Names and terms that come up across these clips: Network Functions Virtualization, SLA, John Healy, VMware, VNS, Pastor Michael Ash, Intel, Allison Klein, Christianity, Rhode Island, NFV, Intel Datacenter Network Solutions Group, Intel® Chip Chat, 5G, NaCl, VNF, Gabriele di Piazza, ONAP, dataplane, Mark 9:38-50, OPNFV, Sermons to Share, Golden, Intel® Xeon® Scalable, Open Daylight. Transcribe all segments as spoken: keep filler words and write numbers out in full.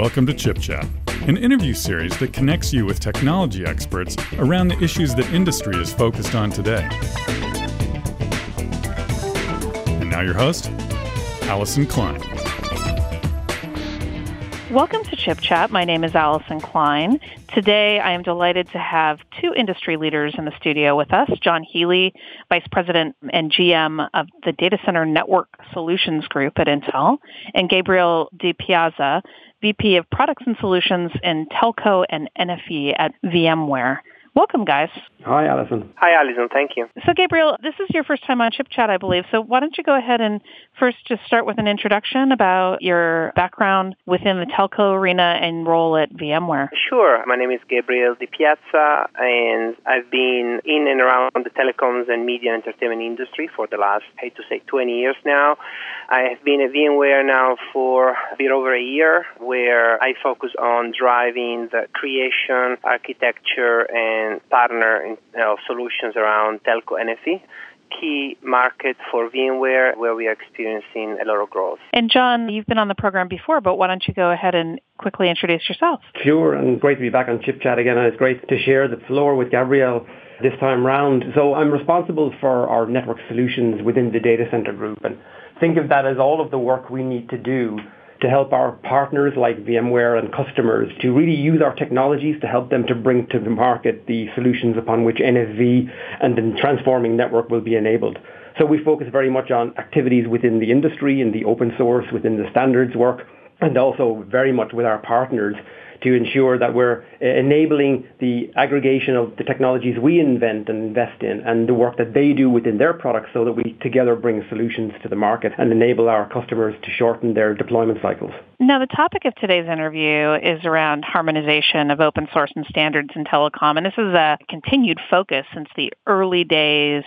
Welcome to Chip Chat, an interview series that connects you with technology experts around the issues that industry is focused on today. And now your host, Allison Klein. Welcome to Chip Chat. My name is Allison Klein. Today, I am delighted to have two industry leaders in the studio with us, John Healy, Vice President and G M of the Data Center Network Solutions Group at Intel, and Gabriele di Piazza, V P of Products and Solutions in Telco and N F V at VMware. Welcome, guys. Hi, Allison. Hi, Allison. Thank you. So, Gabriele, this is your first time on Chip Chat, I believe. So why don't you go ahead and first just start with an introduction about your background within the telco arena and role at VMware. Sure. My name is Gabriele di Piazza, and I've been in and around the telecoms and media and entertainment industry for the last, I hate to say, twenty years now. I have been at VMware now for a bit over a year, where I focus on driving the creation, architecture, and partner in, you know, solutions around telco N F V, key market for VMware where we are experiencing a lot of growth. And John, you've been on the program before, but why don't you go ahead and quickly introduce yourself? Sure, and great to be back on Chip Chat again, and it's great to share the floor with Gabriele this time round. So I'm responsible for our network solutions within the data center group, and think of that as all of the work we need to do to help our partners like VMware and customers to really use our technologies to help them to bring to the market the solutions upon which N F V and the transforming network will be enabled. So we focus very much on activities within the industry and the open source, within the standards work, and also very much with our partners to ensure that we're enabling the aggregation of the technologies we invent and invest in and the work that they do within their products so that we together bring solutions to the market and enable our customers to shorten their deployment cycles. Now, the topic of today's interview is around harmonization of open source and standards in telecom, and this is a continued focus since the early days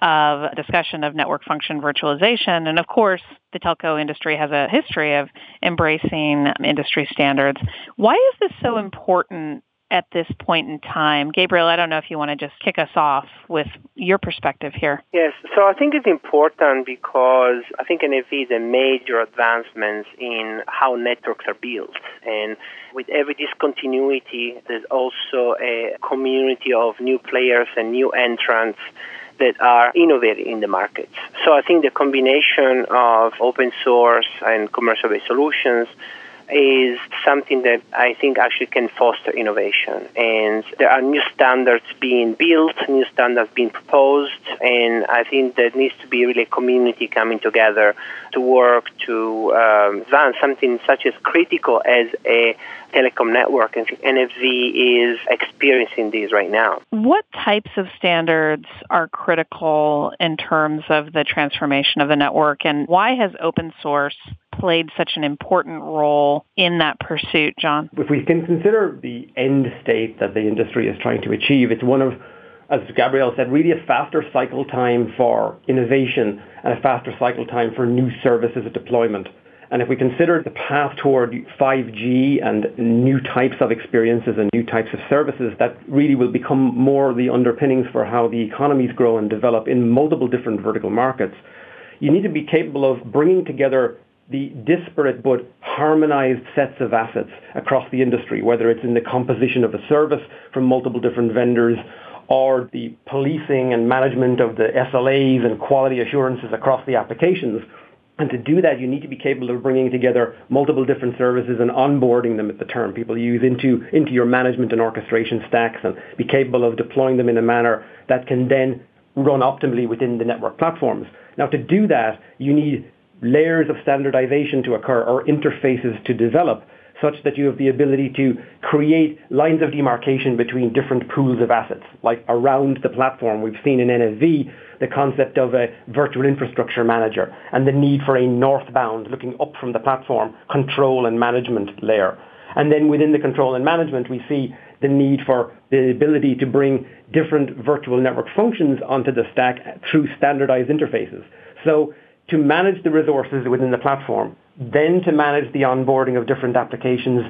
of discussion of network function virtualization. And of course, the telco industry has a history of embracing industry standards. Why is this so important at this point in time? Gabriele, I don't know if you want to just kick us off with your perspective here. Yes, so I think it's important because I think N F V is a major advancement in how networks are built. And with every discontinuity, there's also a community of new players and new entrants that are innovating in the market. So I think the combination of open source and commercial-based solutions is something that I think actually can foster innovation. And there are new standards being built, new standards being proposed, and I think there needs to be really a community coming together to work to um, advance something such as critical as a telecom network, and N F V is experiencing these right now. What types of standards are critical in terms of the transformation of the network, and why has open source played such an important role in that pursuit, John? If we can consider the end state that the industry is trying to achieve, it's one of, as Gabriele said, really a faster cycle time for innovation and a faster cycle time for new services of deployment. And if we consider the path toward five G and new types of experiences and new types of services, that really will become more the underpinnings for how the economies grow and develop in multiple different vertical markets. You need to be capable of bringing together the disparate but harmonized sets of assets across the industry, whether it's in the composition of a service from multiple different vendors or the policing and management of the S L As and quality assurances across the applications. And to do that, you need to be capable of bringing together multiple different services and onboarding them at the term people use into, into your management and orchestration stacks, and be capable of deploying them in a manner that can then run optimally within the network platforms. Now, to do that, you need layers of standardization to occur or interfaces to develop such that you have the ability to create lines of demarcation between different pools of assets. Like around the platform, we've seen in N F V the concept of a virtual infrastructure manager and the need for a northbound, looking up from the platform, control and management layer. And then within the control and management, we see the need for the ability to bring different virtual network functions onto the stack through standardized interfaces. So to manage the resources within the platform, then to manage the onboarding of different applications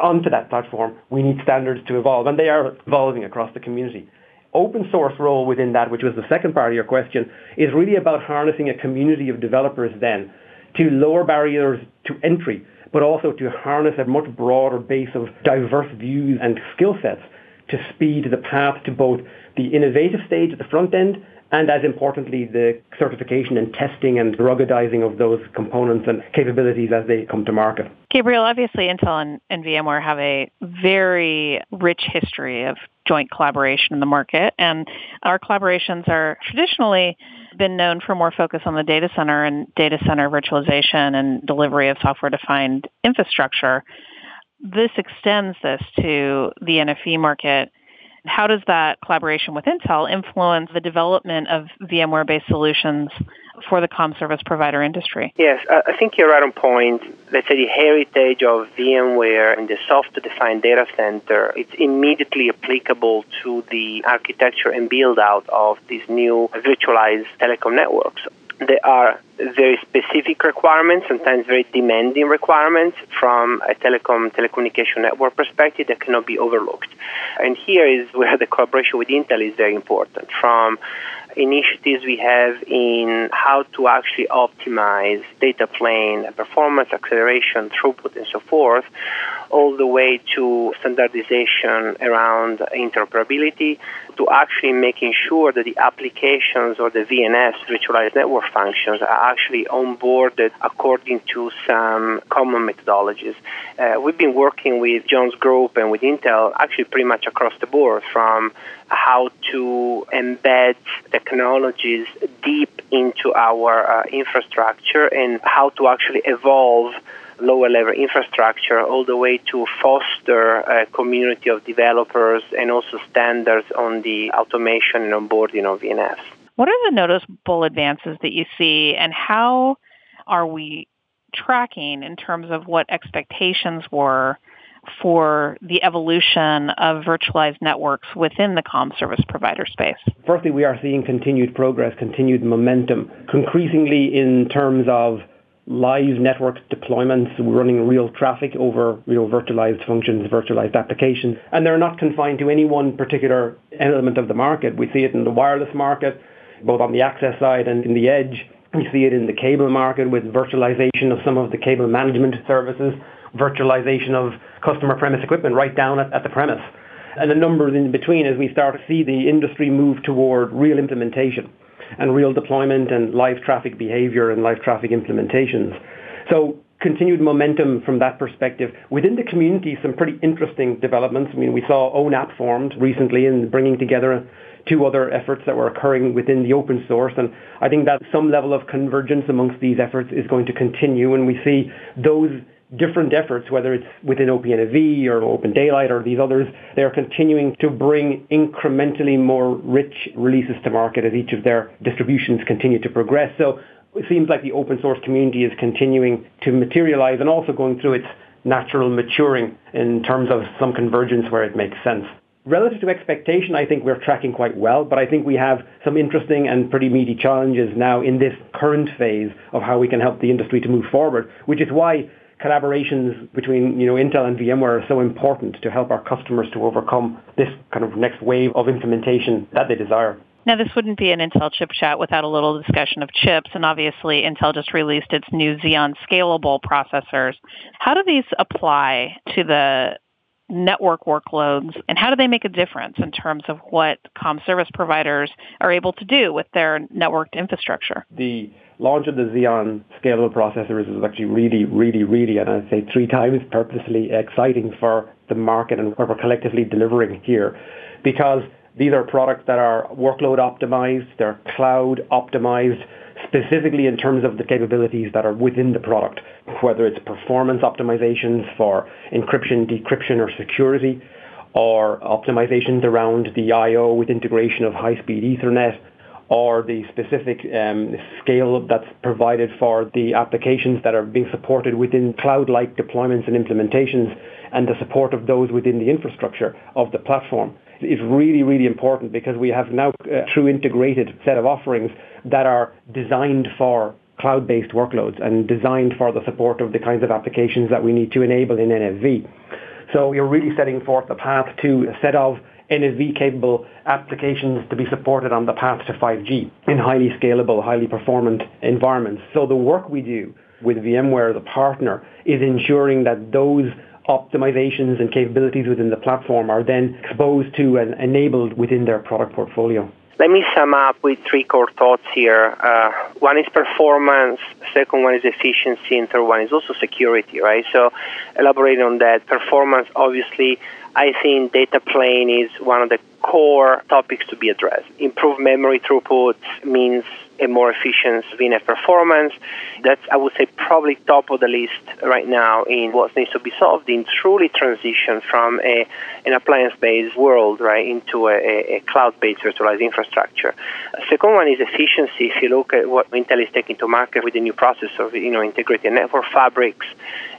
onto that platform, we need standards to evolve, and they are evolving across the community. Open source role within that, which was the second part of your question, is really about harnessing a community of developers then to lower barriers to entry but also to harness a much broader base of diverse views and skill sets to speed the path to both the innovative stage at the front end and, as importantly, the certification and testing and ruggedizing of those components and capabilities as they come to market. Gabriel, obviously Intel and, and VMware have a very rich history of joint collaboration in the market, and our collaborations are traditionally been known for more focus on the data center and data center virtualization and delivery of software-defined infrastructure. This extends this to the N F V market. How does that collaboration with Intel influence the development of VMware-based solutions for the comm service provider industry? Yes, I think you're right on point. Let's say the heritage of VMware in the software-defined data center, it's immediately applicable to the architecture and build-out of these new virtualized telecom networks. There are very specific requirements, sometimes very demanding requirements from a telecom telecommunication network perspective that cannot be overlooked. And here is where the collaboration with Intel is very important, from initiatives we have in how to actually optimize data plane, performance, acceleration, throughput, and so forth, all the way to standardization around interoperability, to actually making sure that the applications or the V N S, virtualized network functions, are actually onboarded according to some common methodologies. Uh, we've been working with John's group and with Intel actually pretty much across the board, from how to embed technologies deep into our uh, infrastructure and how to actually evolve lower-level infrastructure all the way to foster a community of developers and also standards on the automation and onboarding of V N S. What are the noticeable advances that you see, and how are we tracking in terms of what expectations were for the evolution of virtualized networks within the comm service provider space? Firstly, we are seeing continued progress, continued momentum, increasingly in terms of live network deployments, running real traffic over, you know, virtualized functions, virtualized applications. And they're not confined to any one particular element of the market. We see it in the wireless market, both on the access side and in the edge. We see it in the cable market with virtualization of some of the cable management services, virtualization of customer premise equipment right down at, at the premise, and the numbers in between as we start to see the industry move toward real implementation and real deployment and live traffic behavior and live traffic implementations. So continued momentum from that perspective. Within the community, some pretty interesting developments. I mean, we saw ONAP formed recently in bringing together two other efforts that were occurring within the open source, and I think that some level of convergence amongst these efforts is going to continue, and we see those different efforts, whether it's within O P N F V or Open Daylight or these others, they're continuing to bring incrementally more rich releases to market as each of their distributions continue to progress. So it seems like the open source community is continuing to materialize and also going through its natural maturing in terms of some convergence where it makes sense. Relative to expectation, I think we're tracking quite well, but I think we have some interesting and pretty meaty challenges now in this current phase of how we can help the industry to move forward, which is why collaborations between, you know, Intel and VMware are so important to help our customers to overcome this kind of next wave of implementation that they desire. Now, this wouldn't be an Intel chip chat without a little discussion of chips, and obviously Intel just released its new Xeon Scalable processors. How do these apply to the network workloads, and how do they make a difference in terms of what comm service providers are able to do with their networked infrastructure? The launch of the Xeon Scalable processors is actually really, really, really, and I'd say three times purposely exciting for the market and what we're collectively delivering here, because these are products that are workload optimized, they're cloud optimized, specifically in terms of the capabilities that are within the product, whether it's performance optimizations for encryption, decryption, or security, or optimizations around the I O with integration of high-speed Ethernet, or the specific um, scale that's provided for the applications that are being supported within cloud-like deployments and implementations, and the support of those within the infrastructure of the platform. Is really, really important because we have now a true integrated set of offerings that are designed for cloud-based workloads and designed for the support of the kinds of applications that we need to enable in N F V. So we're really setting forth the path to a set of N F V-capable applications to be supported on the path to five G in highly scalable, highly performant environments. So the work we do with VMware as a partner is ensuring that those optimizations and capabilities within the platform are then exposed to and enabled within their product portfolio. Let me sum up with three core thoughts here. Uh, one is performance, second one is efficiency, and third one is also security, right? So elaborate on that. Performance, obviously, I think data plane is one of the core topics to be addressed. Improved memory throughput means a more efficient V N F performance. That's, I would say, probably top of the list right now in what needs to be solved in truly transition from a, an appliance-based world, right, into a, a cloud-based virtualized infrastructure. Second one is efficiency. If you look at what Intel is taking to market with the new processor, you know, integrated network fabrics,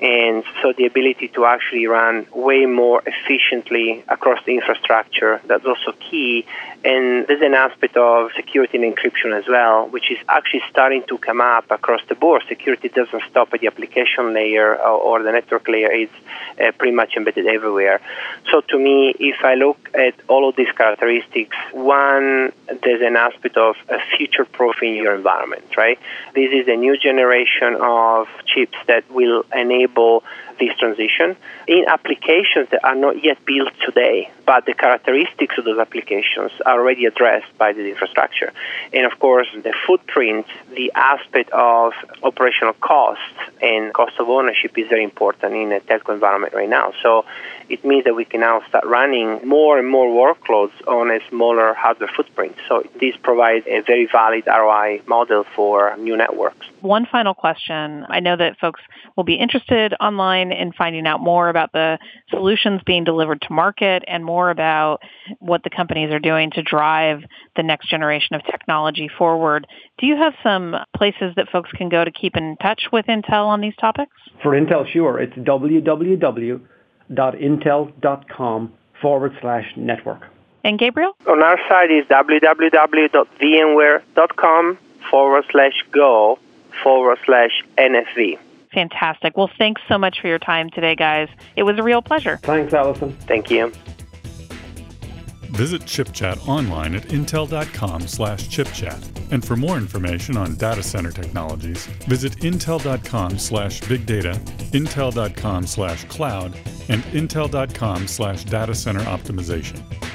and so the ability to actually run way more efficiently across the infrastructure, that's also key. And there's an aspect of security and encryption as well, which is actually starting to come up across the board. Security doesn't stop at the application layer or the network layer. It's uh, pretty much embedded everywhere. So to me, if I look at all of these characteristics, one, there's an aspect of future-proofing your environment, right? This is a new generation of chips that will enable this transition in applications that are not yet built today, but the characteristics of those applications are already addressed by the infrastructure. And of course, the footprint, the aspect of operational costs and cost of ownership is very important in a telco environment right now. So it means that we can now start running more and more workloads on a smaller hardware footprint. So this provides a very valid R O I model for new networks. One final question. I know that folks will be interested online in finding out more about the solutions being delivered to market and more about what the companies are doing to drive the next generation of technology forward. Do you have some places that folks can go to keep in touch with Intel on these topics? For Intel, sure. It's w w w dot intel dot com forward slash network. And Gabriel? On our side is w w w dot v m ware dot com forward slash go forward slash N F V. Fantastic. Well, thanks so much for your time today, guys. It was a real pleasure. Thanks, Allison. Thank you. Visit ChipChat online at intel dot com slash chipchat. And for more information on data center technologies, visit intel dot com slash big data, intel dot com slash cloud, and intel dot com slash data center optimization.